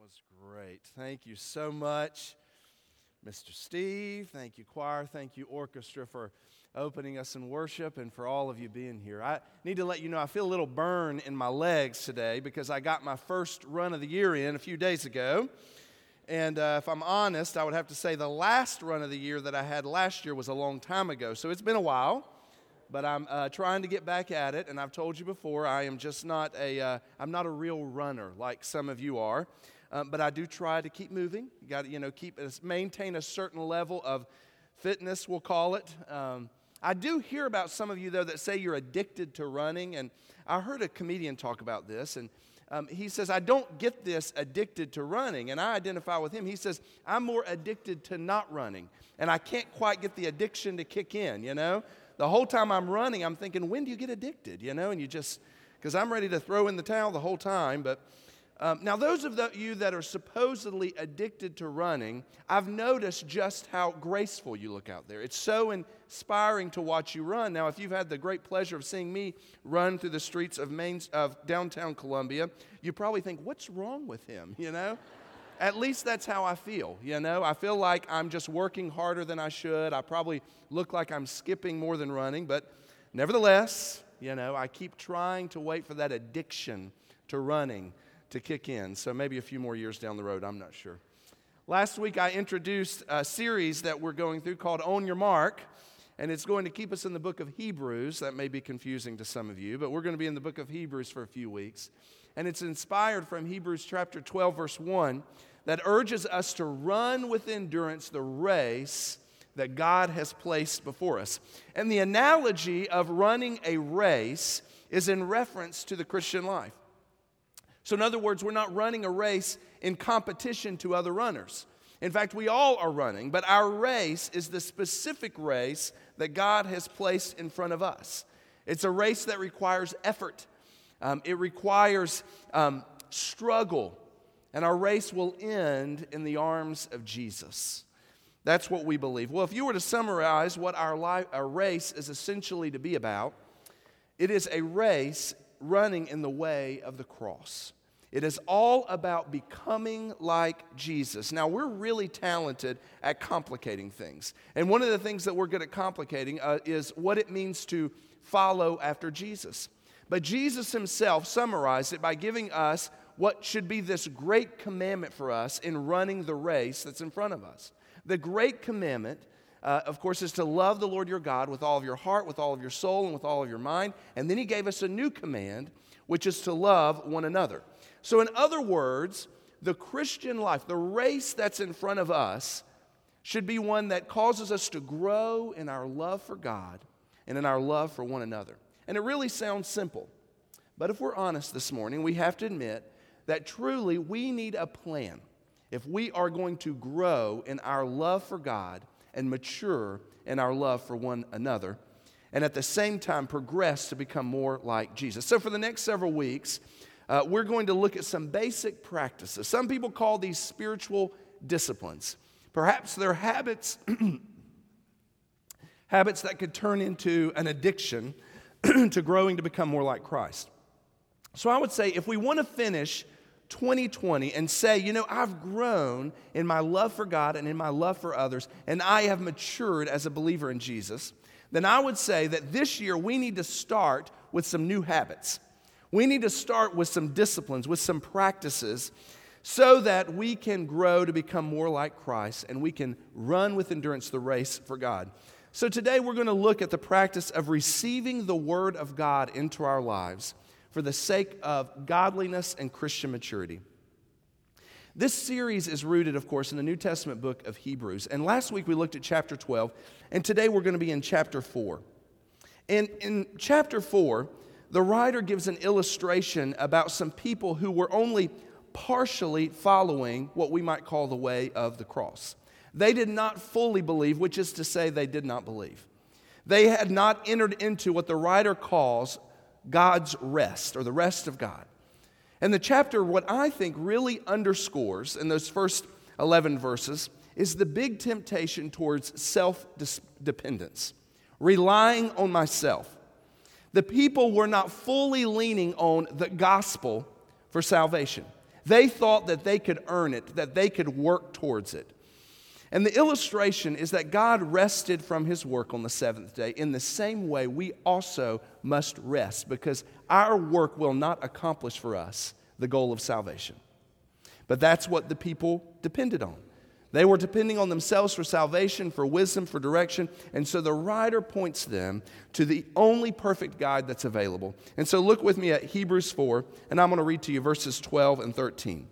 was great. Thank you so much, Mr. Steve. Thank you, choir. Thank you, orchestra, for opening us in worship and for all of you being here. I need to let you know I feel a little burn in my legs today because I got my first run of the year in a few days ago. And if I'm honest, I would have to say the last run of the year that I had last year was a long time ago. So it's been a while, but I'm trying to get back at it. And I've told you before, I am just not I'm not a real runner like some of you are. But I do try to keep moving. You got to, maintain a certain level of fitness, we'll call it. I do hear about some of you, though, that say you're addicted to running. And I heard a comedian talk about this. And he says, I don't get this addicted to running. And I identify with him. He says, I'm more addicted to not running. And I can't quite get the addiction to kick in, you know. The whole time I'm running, I'm thinking, when do you get addicted, you know? And you just, because I'm ready to throw in the towel the whole time. But now, those of you that are supposedly addicted to running, I've noticed just how graceful you look out there. It's so inspiring to watch you run. Now, if you've had the great pleasure of seeing me run through the streets of downtown Columbia, you probably think, what's wrong with him, you know? At least that's how I feel, you know? I feel like I'm just working harder than I should. I probably look like I'm skipping more than running, but nevertheless, you know, I keep trying to wait for that addiction to running to kick in. So maybe a few more years down the road, I'm not sure. Last week I introduced a series that we're going through called On Your Mark, and it's going to keep us in the book of Hebrews. That may be confusing to some of you, but we're going to be in the book of Hebrews for a few weeks. And it's inspired from Hebrews chapter 12, verse 1, that urges us to run with endurance the race that God has placed before us. And the analogy of running a race is in reference to the Christian life. So in other words, we're not running a race in competition to other runners. In fact, we all are running, but our race is the specific race that God has placed in front of us. It's a race that requires effort. It requires struggle, and our race will end in the arms of Jesus. That's what we believe. Well, if you were to summarize what our race is essentially to be about, it is a race running in the way of the cross. It is all about becoming like Jesus. Now, we're really talented at complicating things. And one of the things that we're good at complicating is what it means to follow after Jesus. But Jesus himself summarized it by giving us what should be this great commandment for us in running the race that's in front of us. The great commandment, of course, is to love the Lord your God with all of your heart, with all of your soul, and with all of your mind. And then he gave us a new command, which is to love one another. So in other words, the Christian life, the race that's in front of us, should be one that causes us to grow in our love for God and in our love for one another. And it really sounds simple. But if we're honest this morning, we have to admit that truly we need a plan if we are going to grow in our love for God and mature in our love for one another, and at the same time progress to become more like Jesus. So for the next several weeks, we're going to look at some basic practices. Some people call these spiritual disciplines. Perhaps they're habits that could turn into an addiction to growing to become more like Christ. So I would say if we want to finish 2020 and say, you know, I've grown in my love for God and in my love for others, and I have matured as a believer in Jesus, then I would say that this year we need to start with some new habits. We need to start with some disciplines, with some practices, so that we can grow to become more like Christ and we can run with endurance the race for God. So today we're going to look at the practice of receiving the Word of God into our lives for the sake of godliness and Christian maturity. This series is rooted, of course, in the New Testament book of Hebrews. And last week we looked at chapter 12, and today we're going to be in chapter 4. And in chapter 4, the writer gives an illustration about some people who were only partially following what we might call the way of the cross. They did not fully believe, which is to say they did not believe. They had not entered into what the writer calls God's rest, or the rest of God. And the chapter, what I think really underscores in those first 11 verses, is the big temptation towards self-dependence, relying on myself. The people were not fully leaning on the gospel for salvation. They thought that they could earn it, that they could work towards it. And the illustration is that God rested from his work on the seventh day. In the same way, we also must rest, because our work will not accomplish for us the goal of salvation. But that's what the people depended on. They were depending on themselves for salvation, for wisdom, for direction. And so the writer points them to the only perfect guide that's available. And so look with me at Hebrews 4, and I'm going to read to you verses 12 and 13.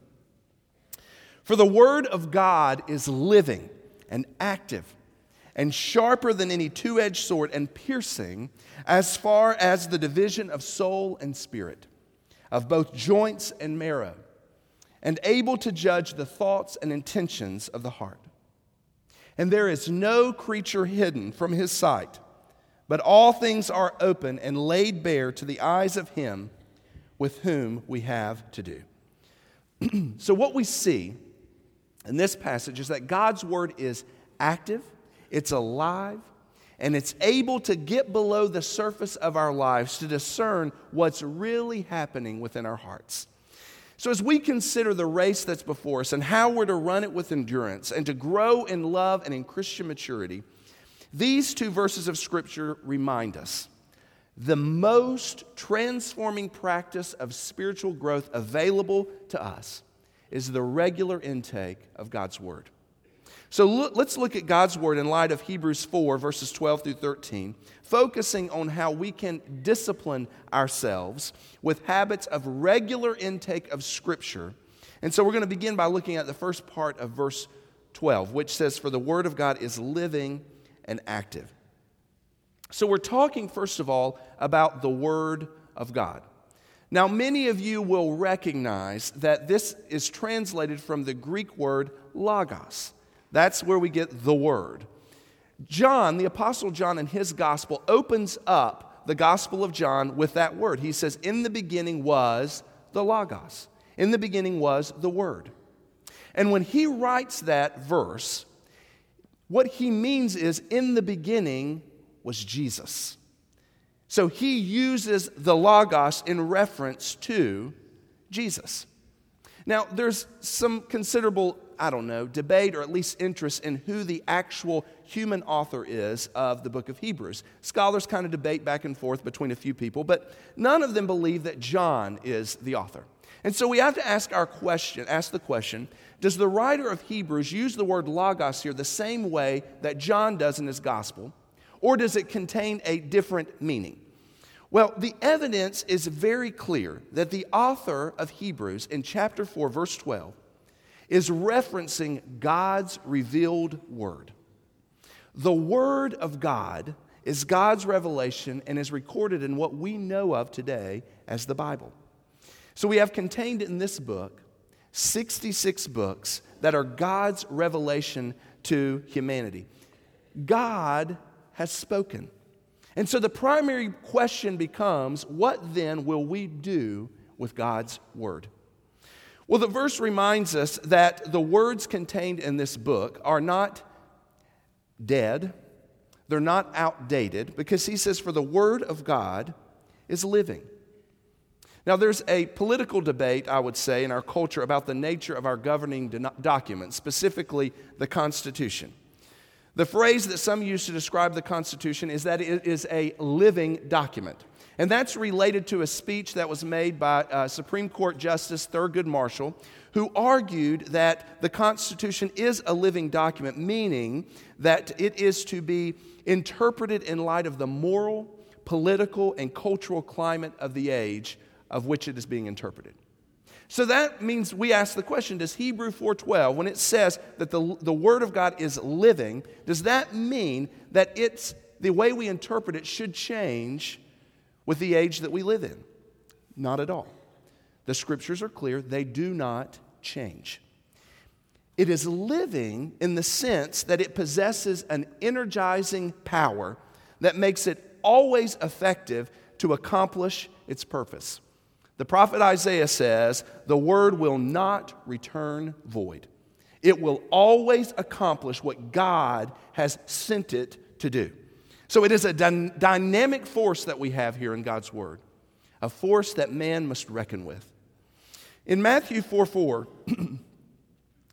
For the word of God is living and active and sharper than any two-edged sword, and piercing as far as the division of soul and spirit, of both joints and marrow, and able to judge the thoughts and intentions of the heart. And there is no creature hidden from his sight, but all things are open and laid bare to the eyes of him with whom we have to do. So what we see in this passage is that God's word is active, it's alive, and it's able to get below the surface of our lives to discern what's really happening within our hearts. So as we consider the race that's before us and how we're to run it with endurance and to grow in love and in Christian maturity, these two verses of Scripture remind us the most transforming practice of spiritual growth available to us is the regular intake of God's Word. So let's look at God's Word in light of Hebrews 4, verses 12 through 13, focusing on how we can discipline ourselves with habits of regular intake of Scripture. And so we're going to begin by looking at the first part of verse 12, which says, "For the Word of God is living and active." So we're talking, first of all, about the Word of God. Now, many of you will recognize that this is translated from the Greek word logos. That's where we get the word. John, the Apostle John, in his gospel opens up the gospel of John with that word. He says, "In the beginning was the Logos. In the beginning was the Word." And when he writes that verse, what he means is, in the beginning was Jesus. So he uses the Logos in reference to Jesus. Now, there's some considerable debate or at least interest in who the actual human author is of the book of Hebrews. Scholars kind of debate back and forth between a few people, but none of them believe that John is the author. And so we have to ask the question, does the writer of Hebrews use the word logos here the same way that John does in his gospel, or does it contain a different meaning? Well, the evidence is very clear that the author of Hebrews in chapter 4, verse 12, is referencing God's revealed word. The word of God is God's revelation and is recorded in what we know of today as the Bible. So we have contained in this book 66 books that are God's revelation to humanity. God has spoken. And so the primary question becomes, what then will we do with God's word? Well, the verse reminds us that the words contained in this book are not dead. They're not outdated, because he says, "For the word of God is living." Now, there's a political debate, I would say, in our culture about the nature of our governing documents, specifically the Constitution. The phrase that some use to describe the Constitution is that it is a living document. And that's related to a speech that was made by Supreme Court Justice Thurgood Marshall, who argued that the Constitution is a living document, meaning that it is to be interpreted in light of the moral, political, and cultural climate of the age of which it is being interpreted. So that means we ask the question, does Hebrews 4:12, when it says that the Word of God is living, does that mean that it's the way we interpret it should change with the age that we live in? Not at all. The Scriptures are clear. They do not change. It is living in the sense that it possesses an energizing power that makes it always effective to accomplish its purpose. The prophet Isaiah says, "The word will not return void." It will always accomplish what God has sent it to do. So it is a dynamic force that we have here in God's Word, a force that man must reckon with. In Matthew 4:4,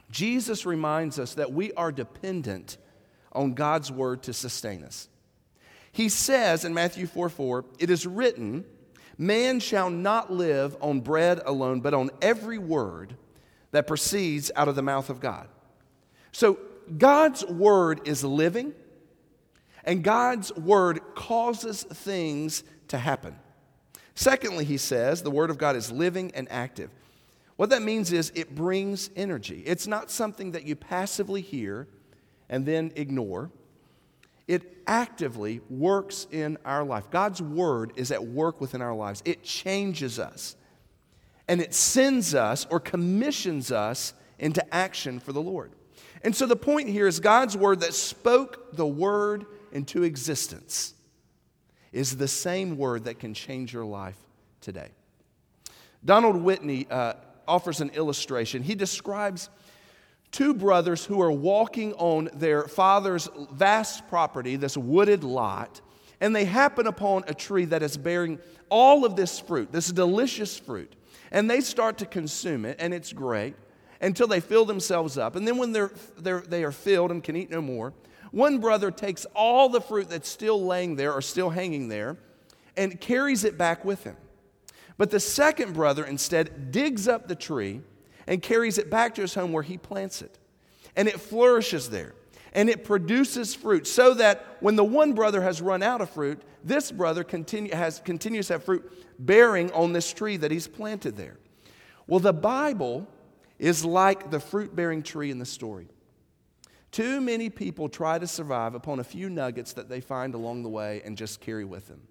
Jesus reminds us that we are dependent on God's word to sustain us. He says in Matthew 4:4, "It is written, man shall not live on bread alone, but on every word that proceeds out of the mouth of God." So God's word is living, and God's word causes things to happen. Secondly, he says, the word of God is living and active. What that means is it brings energy. It's not something that you passively hear and then ignore. It actively works in our life. God's word is at work within our lives. It changes us, and it sends us or commissions us into action for the Lord. And so the point here is God's word that spoke the word into existence is the same word that can change your life today. Donald Whitney offers an illustration. He describes two brothers who are walking on their father's vast property, this wooded lot, and they happen upon a tree that is bearing all of this fruit, this delicious fruit, and they start to consume it, and it's great, until they fill themselves up. And then when they are filled and can eat no more, one brother takes all the fruit that's still laying there or still hanging there and carries it back with him. But the second brother instead digs up the tree and carries it back to his home where he plants it. And it flourishes there. And it produces fruit, so that when the one brother has run out of fruit, this brother continues to have fruit bearing on this tree that he's planted there. Well, the Bible is like the fruit-bearing tree in the story. Too many people try to survive upon a few nuggets that they find along the way and just carry with them.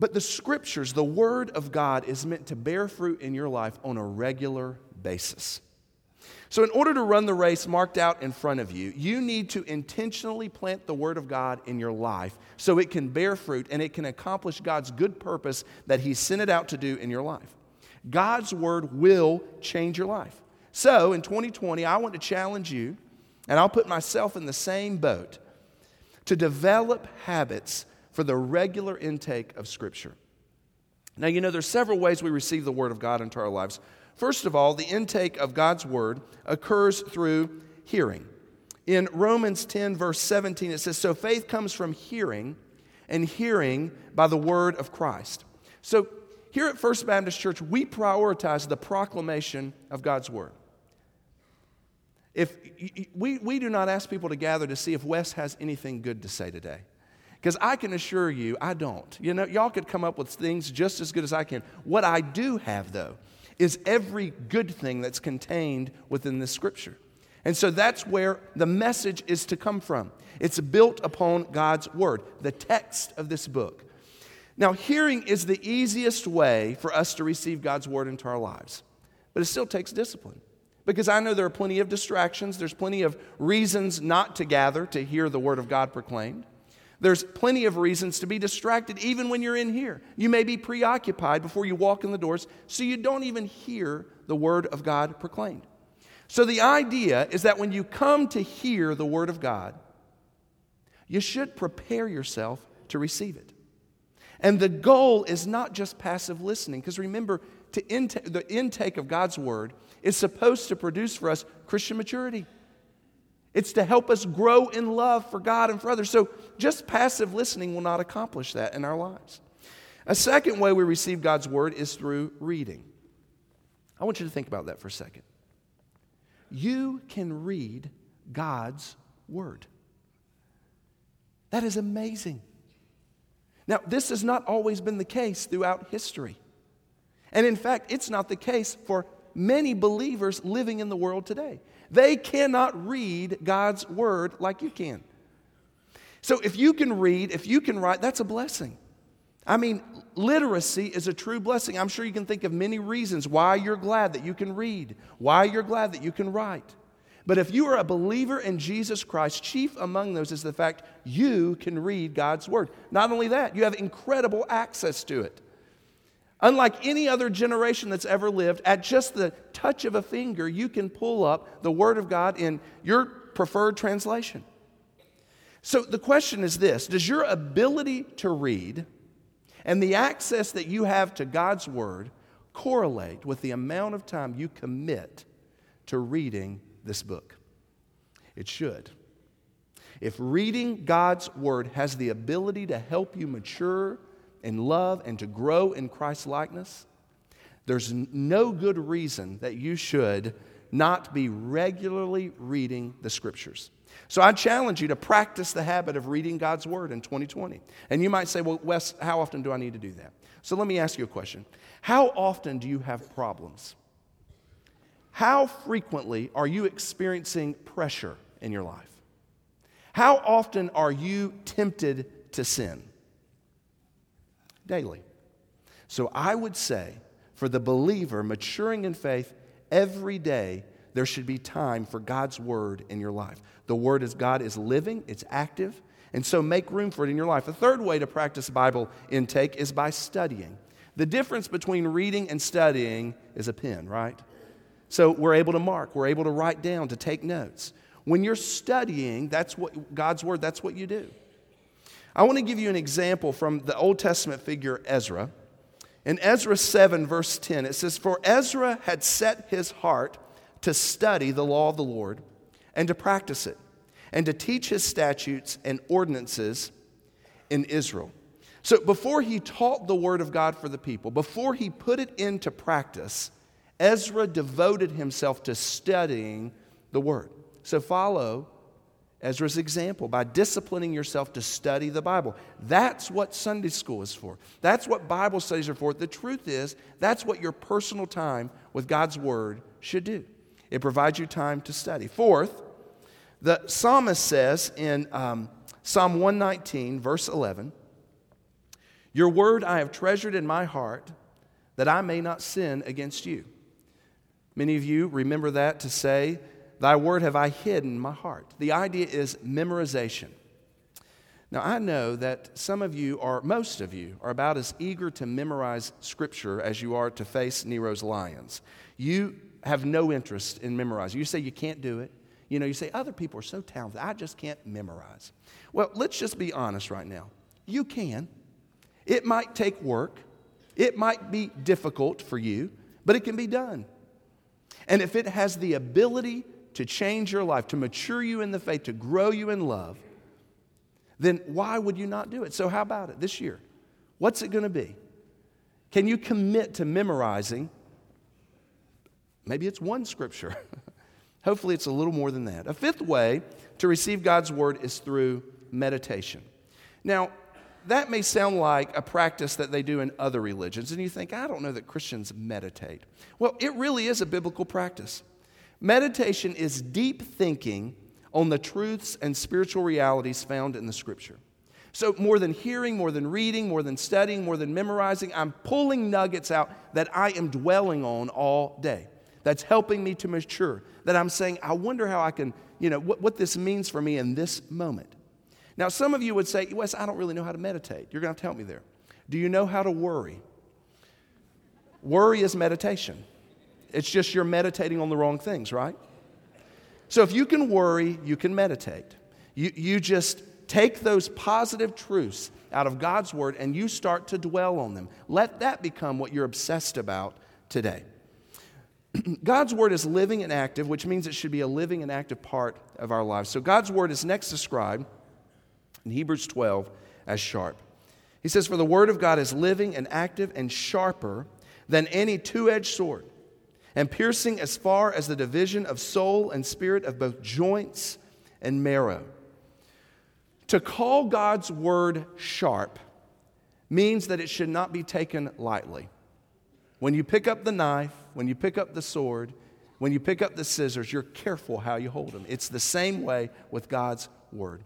But the scriptures, the word of God, is meant to bear fruit in your life on a regular basis. So in order to run the race marked out in front of you, you need to intentionally plant the word of God in your life so it can bear fruit and it can accomplish God's good purpose that he sent it out to do in your life. God's word will change your life. So in 2020, I want to challenge you, and I'll put myself in the same boat, to develop habits for the regular intake of Scripture. Now, you know, there's several ways we receive the Word of God into our lives. First of all, the intake of God's Word occurs through hearing. In Romans 10, verse 17, it says, "So faith comes from hearing, and hearing by the Word of Christ." So here at First Baptist Church, we prioritize the proclamation of God's Word. If we do not ask people to gather to see if Wes has anything good to say today. Because I can assure you, I don't. You know, y'all could come up with things just as good as I can. What I do have, though, is every good thing that's contained within this scripture. And so that's where the message is to come from. It's built upon God's word, the text of this book. Now, hearing is the easiest way for us to receive God's word into our lives. But it still takes discipline. Because I know there are plenty of distractions. There's plenty of reasons not to gather to hear the word of God proclaimed. There's plenty of reasons to be distracted even when you're in here. You may be preoccupied before you walk in the doors, so you don't even hear the Word of God proclaimed. So the idea is that when you come to hear the Word of God, you should prepare yourself to receive it. And the goal is not just passive listening, because remember, the intake of God's Word is supposed to produce for us Christian maturity. It's to help us grow in love for God and for others. So just passive listening will not accomplish that in our lives. A second way we receive God's word is through reading. I want you to think about that for a second. You can read God's word. That is amazing. Now, this has not always been the case throughout history. And in fact, it's not the case for many believers living in the world today. They cannot read God's word like you can. So if you can read, if you can write, that's a blessing. I mean, literacy is a true blessing. I'm sure you can think of many reasons why you're glad that you can read, why you're glad that you can write. But if you are a believer in Jesus Christ, chief among those is the fact you can read God's word. Not only that, you have incredible access to it. Unlike any other generation that's ever lived, at just the touch of a finger, you can pull up the Word of God in your preferred translation. So the question is this: does your ability to read and the access that you have to God's Word correlate with the amount of time you commit to reading this book. It should. If reading God's Word has the ability to help you mature in love and to grow in Christ-likeness, there's no good reason that you should not be regularly reading the Scriptures. So I challenge you to practice the habit of reading God's Word in 2020. And you might say, well, Wes, how often do I need to do that? So let me ask you a question. How often do you have problems? How frequently are you experiencing pressure in your life? How often are you tempted to sin? Daily. So I would say, for the believer maturing in faith, every day there should be time for God's Word in your life. The Word is God is living, it's active, and so make room for it in your life. A third way to practice Bible intake is by studying. The difference between reading and studying is a pen, right? So we're able to mark, we're able to write down, to take notes. When you're studying, that's what God's Word, that's what you do. I want to give you an example from the Old Testament figure Ezra. In Ezra 7, verse 10, it says, "For Ezra had set his heart to study the law of the Lord and to practice it, and to teach his statutes and ordinances in Israel." So before he taught the word of God for the people, before he put it into practice, Ezra devoted himself to studying the word. So follow Ezra's example by disciplining yourself to study the Bible. That's what Sunday school is for. That's what Bible studies are for. The truth is, that's what your personal time with God's Word should do. It provides you time to study. Fourth, the psalmist says in Psalm 119, verse 11, "Your word I have treasured in my heart, that I may not sin against you." Many of you remember that to say, "Thy word have I hidden in my heart." The idea is memorization. Now, I know that some of you, or most of you, are about as eager to memorize Scripture as you are to face Nero's lions. You have no interest in memorizing. You say you can't do it. You know, you say, other people are so talented, I just can't memorize. Well, let's just be honest right now. You can. It might take work. It might be difficult for you, but it can be done. And if it has the ability to change your life, to mature you in the faith, to grow you in love, then why would you not do it? So how about it this year? What's it going to be? Can you commit to memorizing? Maybe it's one scripture. Hopefully it's a little more than that. A fifth way to receive God's Word is through meditation. Now, that may sound like a practice that they do in other religions, and you think, I don't know that Christians meditate. Well, it really is a biblical practice. Meditation is deep thinking on the truths and spiritual realities found in the Scripture. So more than hearing, more than reading, more than studying, more than memorizing, I'm pulling nuggets out that I am dwelling on all day. That's helping me to mature. That I'm saying, I wonder how I can, what this means for me in this moment. Now, some of you would say, Wes, I don't really know how to meditate. You're going to have to help me there. Do you know how to worry? Worry is meditation. It's just you're meditating on the wrong things, right? So if you can worry, you can meditate. You just take those positive truths out of God's Word and you start to dwell on them. Let that become what you're obsessed about today. God's Word is living and active, which means it should be a living and active part of our lives. So God's Word is next described in Hebrews 12 as sharp. He says, "For the Word of God is living and active and sharper than any two-edged sword, and piercing as far as the division of soul and spirit, of both joints and marrow." To call God's Word sharp means that it should not be taken lightly. When you pick up the knife, when you pick up the sword, when you pick up the scissors, you're careful how you hold them. It's the same way with God's Word.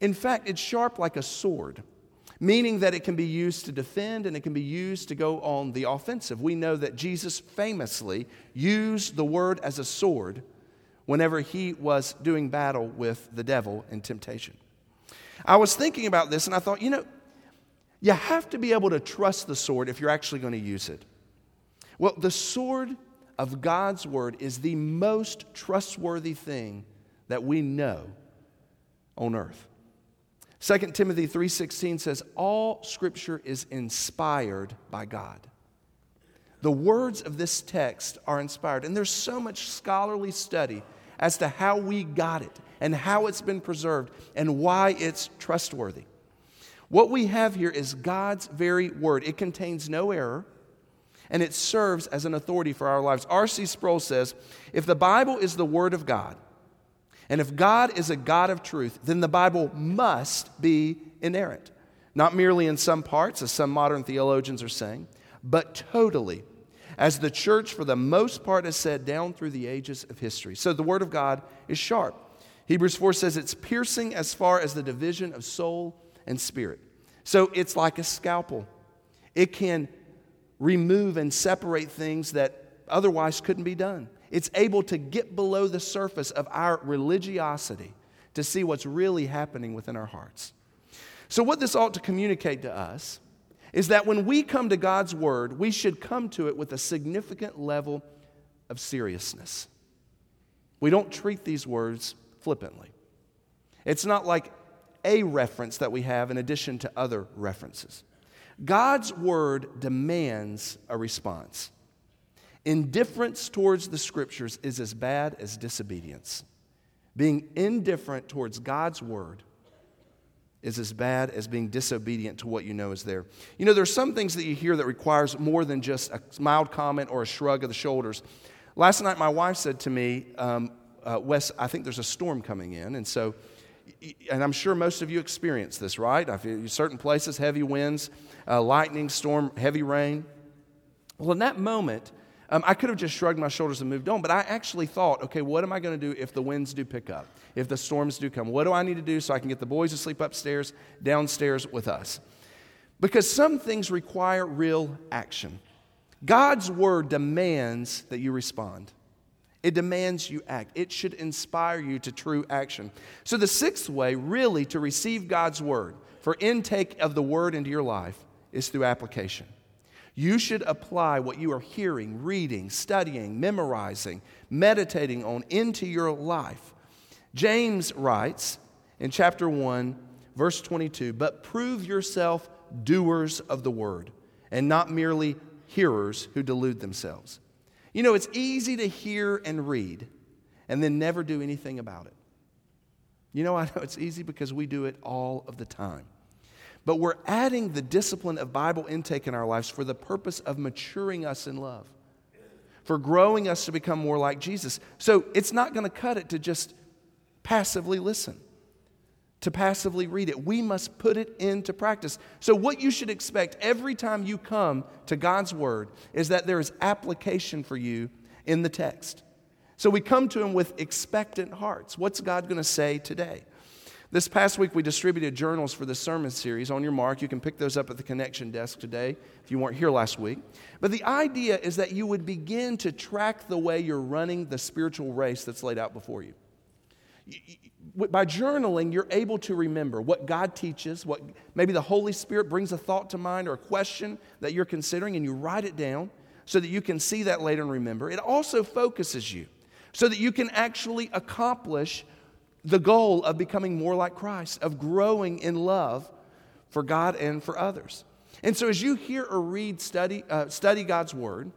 In fact, it's sharp like a sword, meaning that it can be used to defend and it can be used to go on the offensive. We know that Jesus famously used the Word as a sword whenever he was doing battle with the devil in temptation. I was thinking about this and I thought, you have to be able to trust the sword if you're actually going to use it. Well, the sword of God's Word is the most trustworthy thing that we know on earth. 2 Timothy 3:16 says, "All Scripture is inspired by God." The words of this text are inspired, and there's so much scholarly study as to how we got it and how it's been preserved and why it's trustworthy. What we have here is God's very word. It contains no error, and it serves as an authority for our lives. R.C. Sproul says, if the Bible is the word of God, and if God is a God of truth, then the Bible must be inerrant. Not merely in some parts, as some modern theologians are saying, but totally, as the church for the most part has said down through the ages of history. So the word of God is sharp. Hebrews 4 says it's piercing as far as the division of soul and spirit. So it's like a scalpel. It can remove and separate things that otherwise couldn't be done. It's able to get below the surface of our religiosity to see what's really happening within our hearts. So what this ought to communicate to us is that when we come to God's word, we should come to it with a significant level of seriousness. We don't treat these words flippantly. It's not like a reference that we have in addition to other references. God's word demands a response. Indifference towards the scriptures is as bad as disobedience. Being indifferent towards God's word is as bad as being disobedient to what you know is there. You know, there's some things that you hear that requires more than just a mild comment or a shrug of the shoulders. Last night, my wife said to me, Wes, I think there's a storm coming in. And so, and I'm sure most of you experience this, right? Certain places, heavy winds, lightning, storm, heavy rain. Well, in that moment, I could have just shrugged my shoulders and moved on, but I actually thought, okay, what am I going to do if the winds do pick up, if the storms do come? What do I need to do so I can get the boys to sleep upstairs, downstairs with us? Because some things require real action. God's word demands that you respond. It demands you act. It should inspire you to true action. So the sixth way, really, to receive God's word, for intake of the word into your life, is through application. You should apply what you are hearing, reading, studying, memorizing, meditating on into your life. James writes in chapter 1, verse 22, but prove yourself doers of the word and not merely hearers who delude themselves. You know, it's easy to hear and read and then never do anything about it. You know, I know it's easy because we do it all of the time. But we're adding the discipline of Bible intake in our lives for the purpose of maturing us in love, for growing us to become more like Jesus. So it's not going to cut it to just passively listen, to passively read it. We must put it into practice. So what you should expect every time you come to God's word is that there is application for you in the text. So we come to him with expectant hearts. What's God going to say today? This past week, we distributed journals for the sermon series. On your mark, you can pick those up at the connection desk today if you weren't here last week. But the idea is that you would begin to track the way you're running the spiritual race that's laid out before you. By journaling, you're able to remember what God teaches, what maybe the Holy Spirit brings a thought to mind or a question that you're considering, and you write it down so that you can see that later and remember. It also focuses you so that you can actually accomplish the goal of becoming more like Christ, of growing in love for God and for others. And so as you hear or read, study God's word,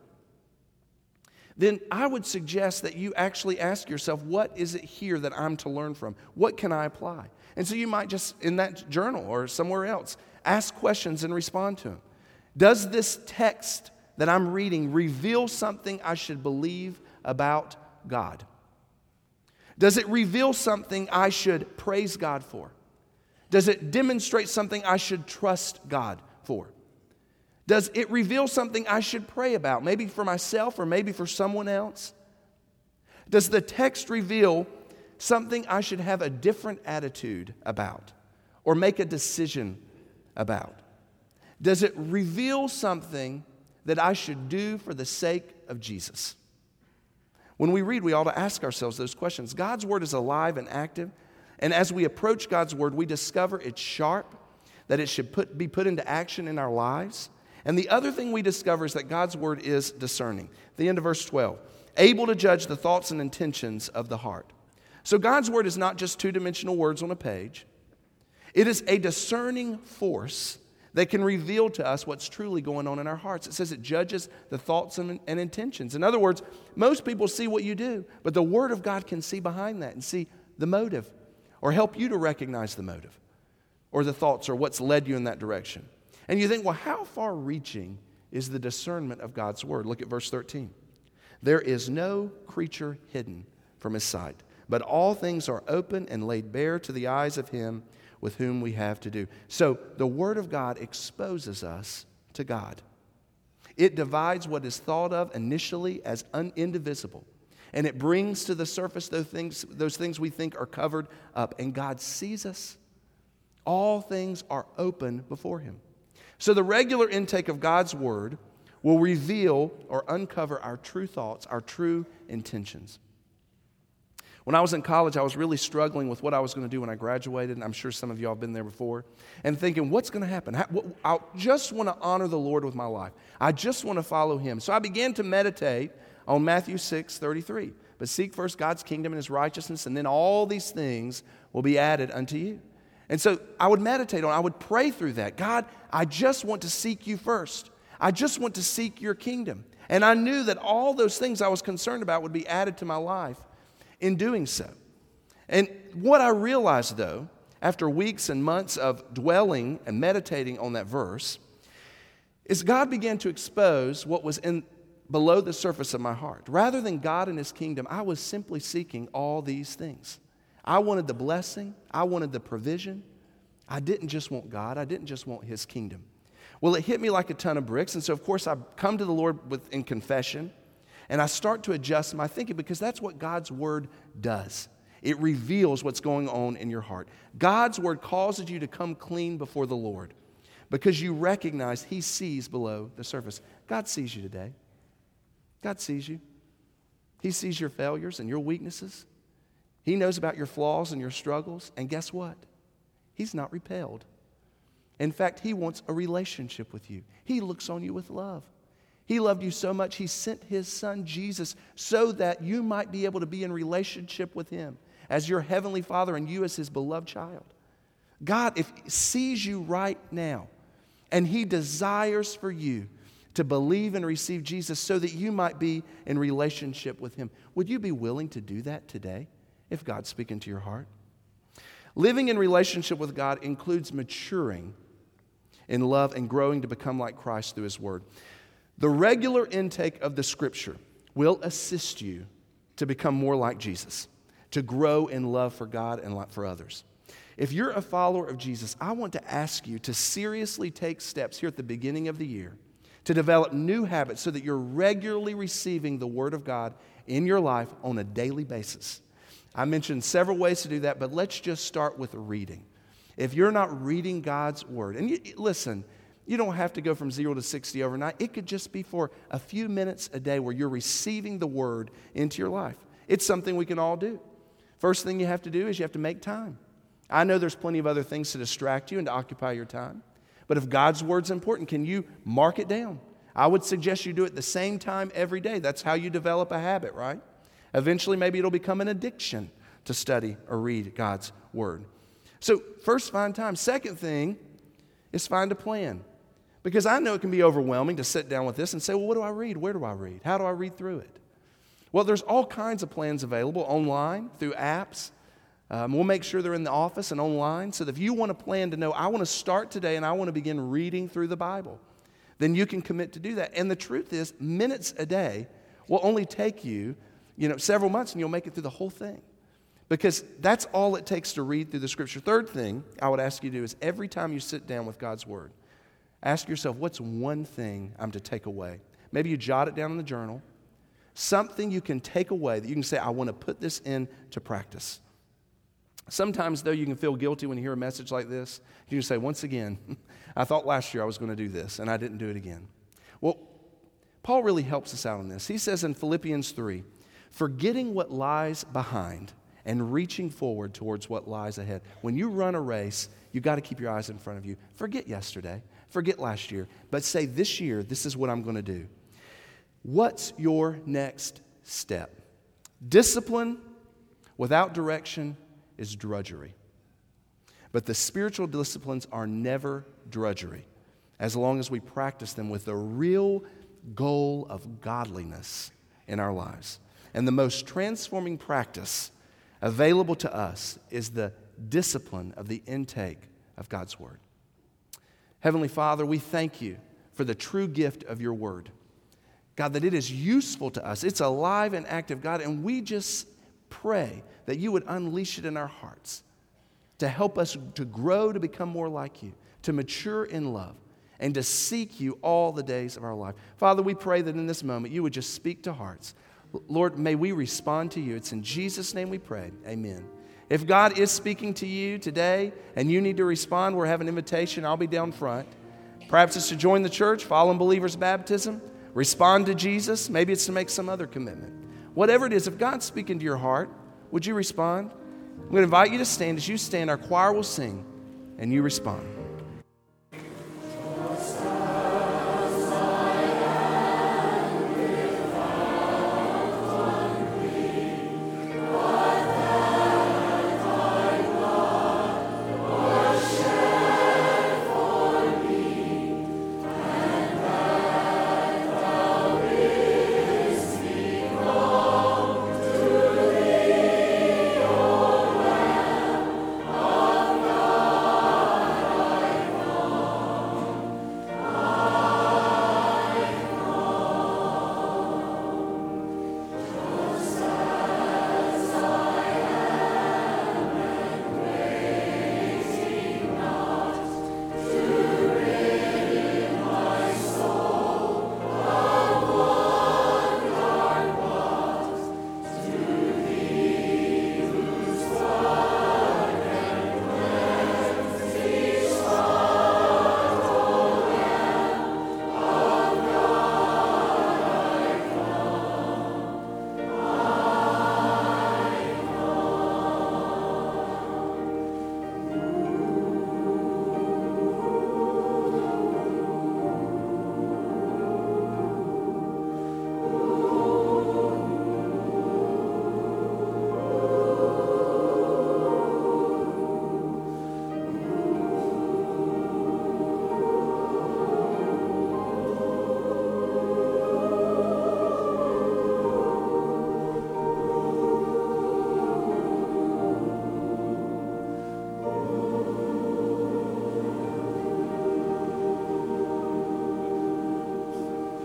then I would suggest that you actually ask yourself, what is it here that I'm to learn from? What can I apply? And so you might just, in that journal or somewhere else, ask questions and respond to them. Does this text that I'm reading reveal something I should believe about God? Does it reveal something I should praise God for? Does it demonstrate something I should trust God for? Does it reveal something I should pray about, maybe for myself or maybe for someone else? Does the text reveal something I should have a different attitude about or make a decision about? Does it reveal something that I should do for the sake of Jesus? When we read, we ought to ask ourselves those questions. God's word is alive and active, and as we approach God's word, we discover it's sharp, that it should be put into action in our lives. And the other thing we discover is that God's word is discerning. The end of verse 12, able to judge the thoughts and intentions of the heart. So God's word is not just two-dimensional words on a page. It is a discerning force They can reveal to us what's truly going on in our hearts. It says it judges the thoughts and intentions. In other words, most people see what you do, but the Word of God can see behind that and see the motive, or help you to recognize the motive or the thoughts or what's led you in that direction. And you think, well, how far-reaching is the discernment of God's Word? Look at verse 13. There is no creature hidden from His sight, but all things are open and laid bare to the eyes of Him with whom we have to do. So the Word of God exposes us to God. It divides what is thought of initially as indivisible, and it brings to the surface those things we think are covered up, and God sees us. All things are open before Him. So the regular intake of God's Word will reveal or uncover our true thoughts, our true intentions. When I was in college, I was really struggling with what I was going to do when I graduated, and I'm sure some of y'all have been there before, and thinking, what's going to happen? I just want to honor the Lord with my life. I just want to follow Him. So I began to meditate on Matthew 6:33. But seek first God's kingdom and His righteousness, and then all these things will be added unto you. And so I would meditate on it. I would pray through that. God, I just want to seek You first. I just want to seek Your kingdom. And I knew that all those things I was concerned about would be added to my life in doing so. And what I realized, though, after weeks and months of dwelling and meditating on that verse, is God began to expose what was below the surface of my heart. Rather than God and His kingdom, I was simply seeking all these things. I wanted the blessing. I wanted the provision. I didn't just want God. I didn't just want His kingdom. Well, it hit me like a ton of bricks. And so, of course, I come to the Lord in confession, and I start to adjust my thinking, because that's what God's Word does. It reveals what's going on in your heart. God's Word causes you to come clean before the Lord, because you recognize He sees below the surface. God sees you today. God sees you. He sees your failures and your weaknesses. He knows about your flaws and your struggles, and guess what? He's not repelled. In fact, He wants a relationship with you. He looks on you with love. He loved you so much, He sent His Son, Jesus, so that you might be able to be in relationship with Him as your Heavenly Father and you as His beloved child. God, if He sees you right now, and He desires for you to believe and receive Jesus so that you might be in relationship with Him, would you be willing to do that today? If God's speaking to your heart. Living in relationship with God includes maturing in love and growing to become like Christ through His Word. The regular intake of the Scripture will assist you to become more like Jesus, to grow in love for God and for others. If you're a follower of Jesus, I want to ask you to seriously take steps here at the beginning of the year to develop new habits so that you're regularly receiving the Word of God in your life on a daily basis. I mentioned several ways to do that, but let's just start with reading. If you're not reading God's Word, and listen, you don't have to go from 0 to 60 overnight. It could just be for a few minutes a day where you're receiving the Word into your life. It's something we can all do. First thing you have to do is you have to make time. I know there's plenty of other things to distract you and to occupy your time, but if God's Word's important, can you mark it down? I would suggest you do it the same time every day. That's how you develop a habit, right? Eventually, maybe it'll become an addiction to study or read God's Word. So first, find time. Second thing is find a plan. Because I know it can be overwhelming to sit down with this and say, well, what do I read? Where do I read? How do I read through it? Well, there's all kinds of plans available online, through apps. We'll make sure they're in the office and online, so that if you want a plan to know, I want to start today and I want to begin reading through the Bible, then you can commit to do that. And the truth is, minutes a day will only take you several months, and you'll make it through the whole thing, because that's all it takes to read through the Scripture. Third thing I would ask you to do is every time you sit down with God's Word, ask yourself, what's one thing I'm to take away? Maybe you jot it down in the journal, something you can take away that you can say, I want to put this into practice. Sometimes, though, you can feel guilty when you hear a message like this. You can say, once again, I thought last year I was going to do this, and I didn't do it again. Well, Paul really helps us out on this. He says in Philippians 3, forgetting what lies behind and reaching forward towards what lies ahead. When you run a race, you've got to keep your eyes in front of you. Forget yesterday. Forget last year. But say, this year, this is what I'm going to do. What's your next step? Discipline without direction is drudgery. But the spiritual disciplines are never drudgery. as long as we practice them with the real goal of godliness in our lives. And the most transforming practice available to us is the discipline of the intake of God's Word. Heavenly Father, we thank you for the true gift of your Word. God, that it is useful to us. It's alive and active, God, and we just pray that you would unleash it in our hearts to help us to grow, to become more like you, to mature in love, and to seek you all the days of our life. Father, we pray that in this moment you would just speak to hearts. Lord, may we respond to you. It's in Jesus' name we pray. Amen. If God is speaking to you today and you need to respond, we're having an invitation. I'll be down front. Perhaps it's to join the church, follow in believers' baptism, respond to Jesus. Maybe it's to make some other commitment. Whatever it is, if God's speaking to your heart, would you respond? I'm going to invite you to stand. As you stand, our choir will sing, and you respond.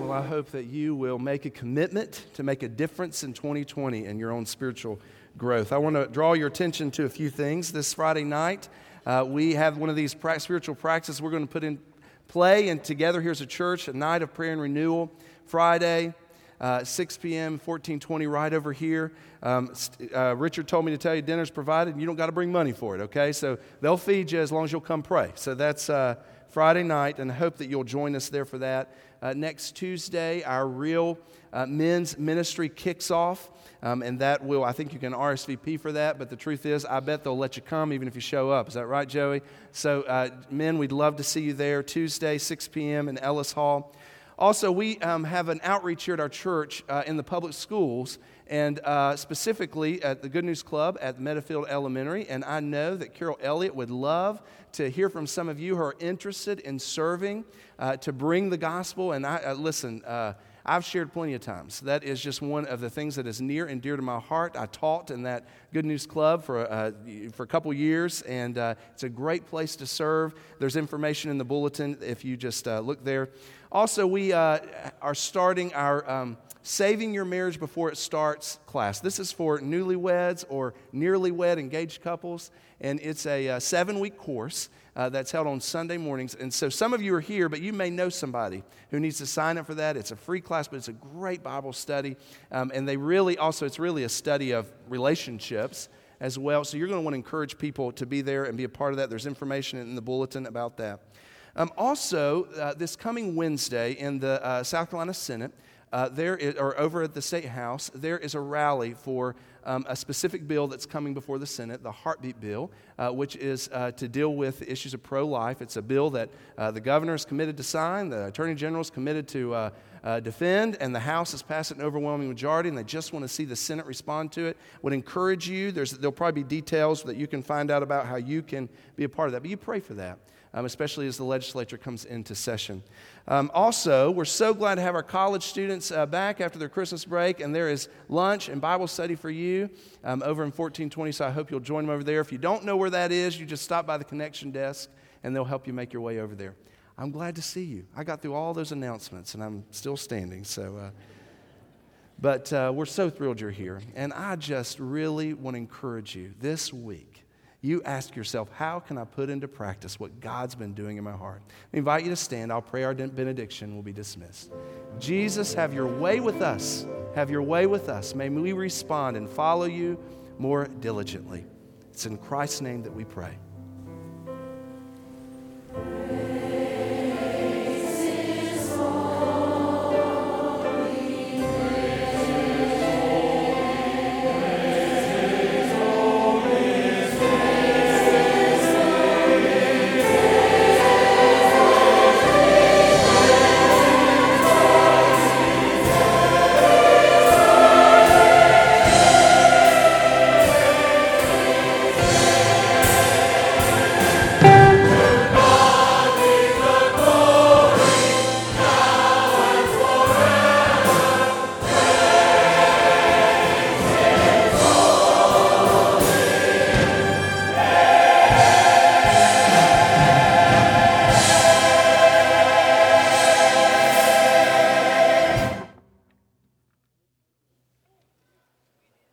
I hope that you will make a commitment to make a difference in 2020 in your own spiritual growth. I want to draw your attention to a few things. This Friday night, we have one of these spiritual practices we're going to put in play, and together here's a church, a night of prayer and renewal, Friday, 6 p.m., 1420, right over here. Richard told me to tell you dinner's provided, and you don't got to bring money for it, okay? So they'll feed you as long as you'll come pray. So that's Friday night, and I hope that you'll join us there for that. Next Tuesday, our real men's ministry kicks off, and that will, I think you can RSVP for that, but the truth is, I bet they'll let you come even if you show up. Is that right, Joey? So, men, we'd love to see you there Tuesday, 6 p.m. in Ellis Hall. Also, we have an outreach here at our church in the public schools, and specifically at the Good News Club at Meadowfield Elementary. And I know that Carol Elliott would love to hear from some of you who are interested in serving to bring the gospel. And I I've shared plenty of times. That is just one of the things that is near and dear to my heart. I taught in that Good News Club for a couple years, and it's a great place to serve. There's information in the bulletin if you just look there. Also, we are starting our Saving Your Marriage Before It Starts class. This is for newlyweds or nearly wed engaged couples, and it's a 7-week course that's held on Sunday mornings. And so some of you are here, but you may know somebody who needs to sign up for that. It's a free class, but it's a great Bible study. And they really also, it's really a study of relationships as well. So you're going to want to encourage people to be there and be a part of that. There's information in the bulletin about that. Also, this coming Wednesday in the South Carolina Senate, over at the State House, there is a rally for a specific bill that's coming before the Senate, the Heartbeat Bill, which is to deal with issues of pro-life. It's a bill that the governor is committed to sign, the attorney general is committed to defend, and the House has passed an overwhelming majority, and they just want to see the Senate respond to it. Would encourage you, there'll probably be details that you can find out about how you can be a part of that, but you pray for that. especially as the legislature comes into session. Also, we're so glad to have our college students back after their Christmas break, and there is lunch and Bible study for you over in 1420, so I hope you'll join them over there. If you don't know where that is, you just stop by the connection desk, and they'll help you make your way over there. I'm glad to see you. I got through all those announcements, and I'm still standing, so... But we're so thrilled you're here. And I just really want to encourage you this week. You ask yourself, how can I put into practice what God's been doing in my heart? I invite you to stand. I'll pray our benediction. We'll be dismissed. Jesus, have your way with us. Have your way with us. May we respond and follow you more diligently. It's in Christ's name that we pray.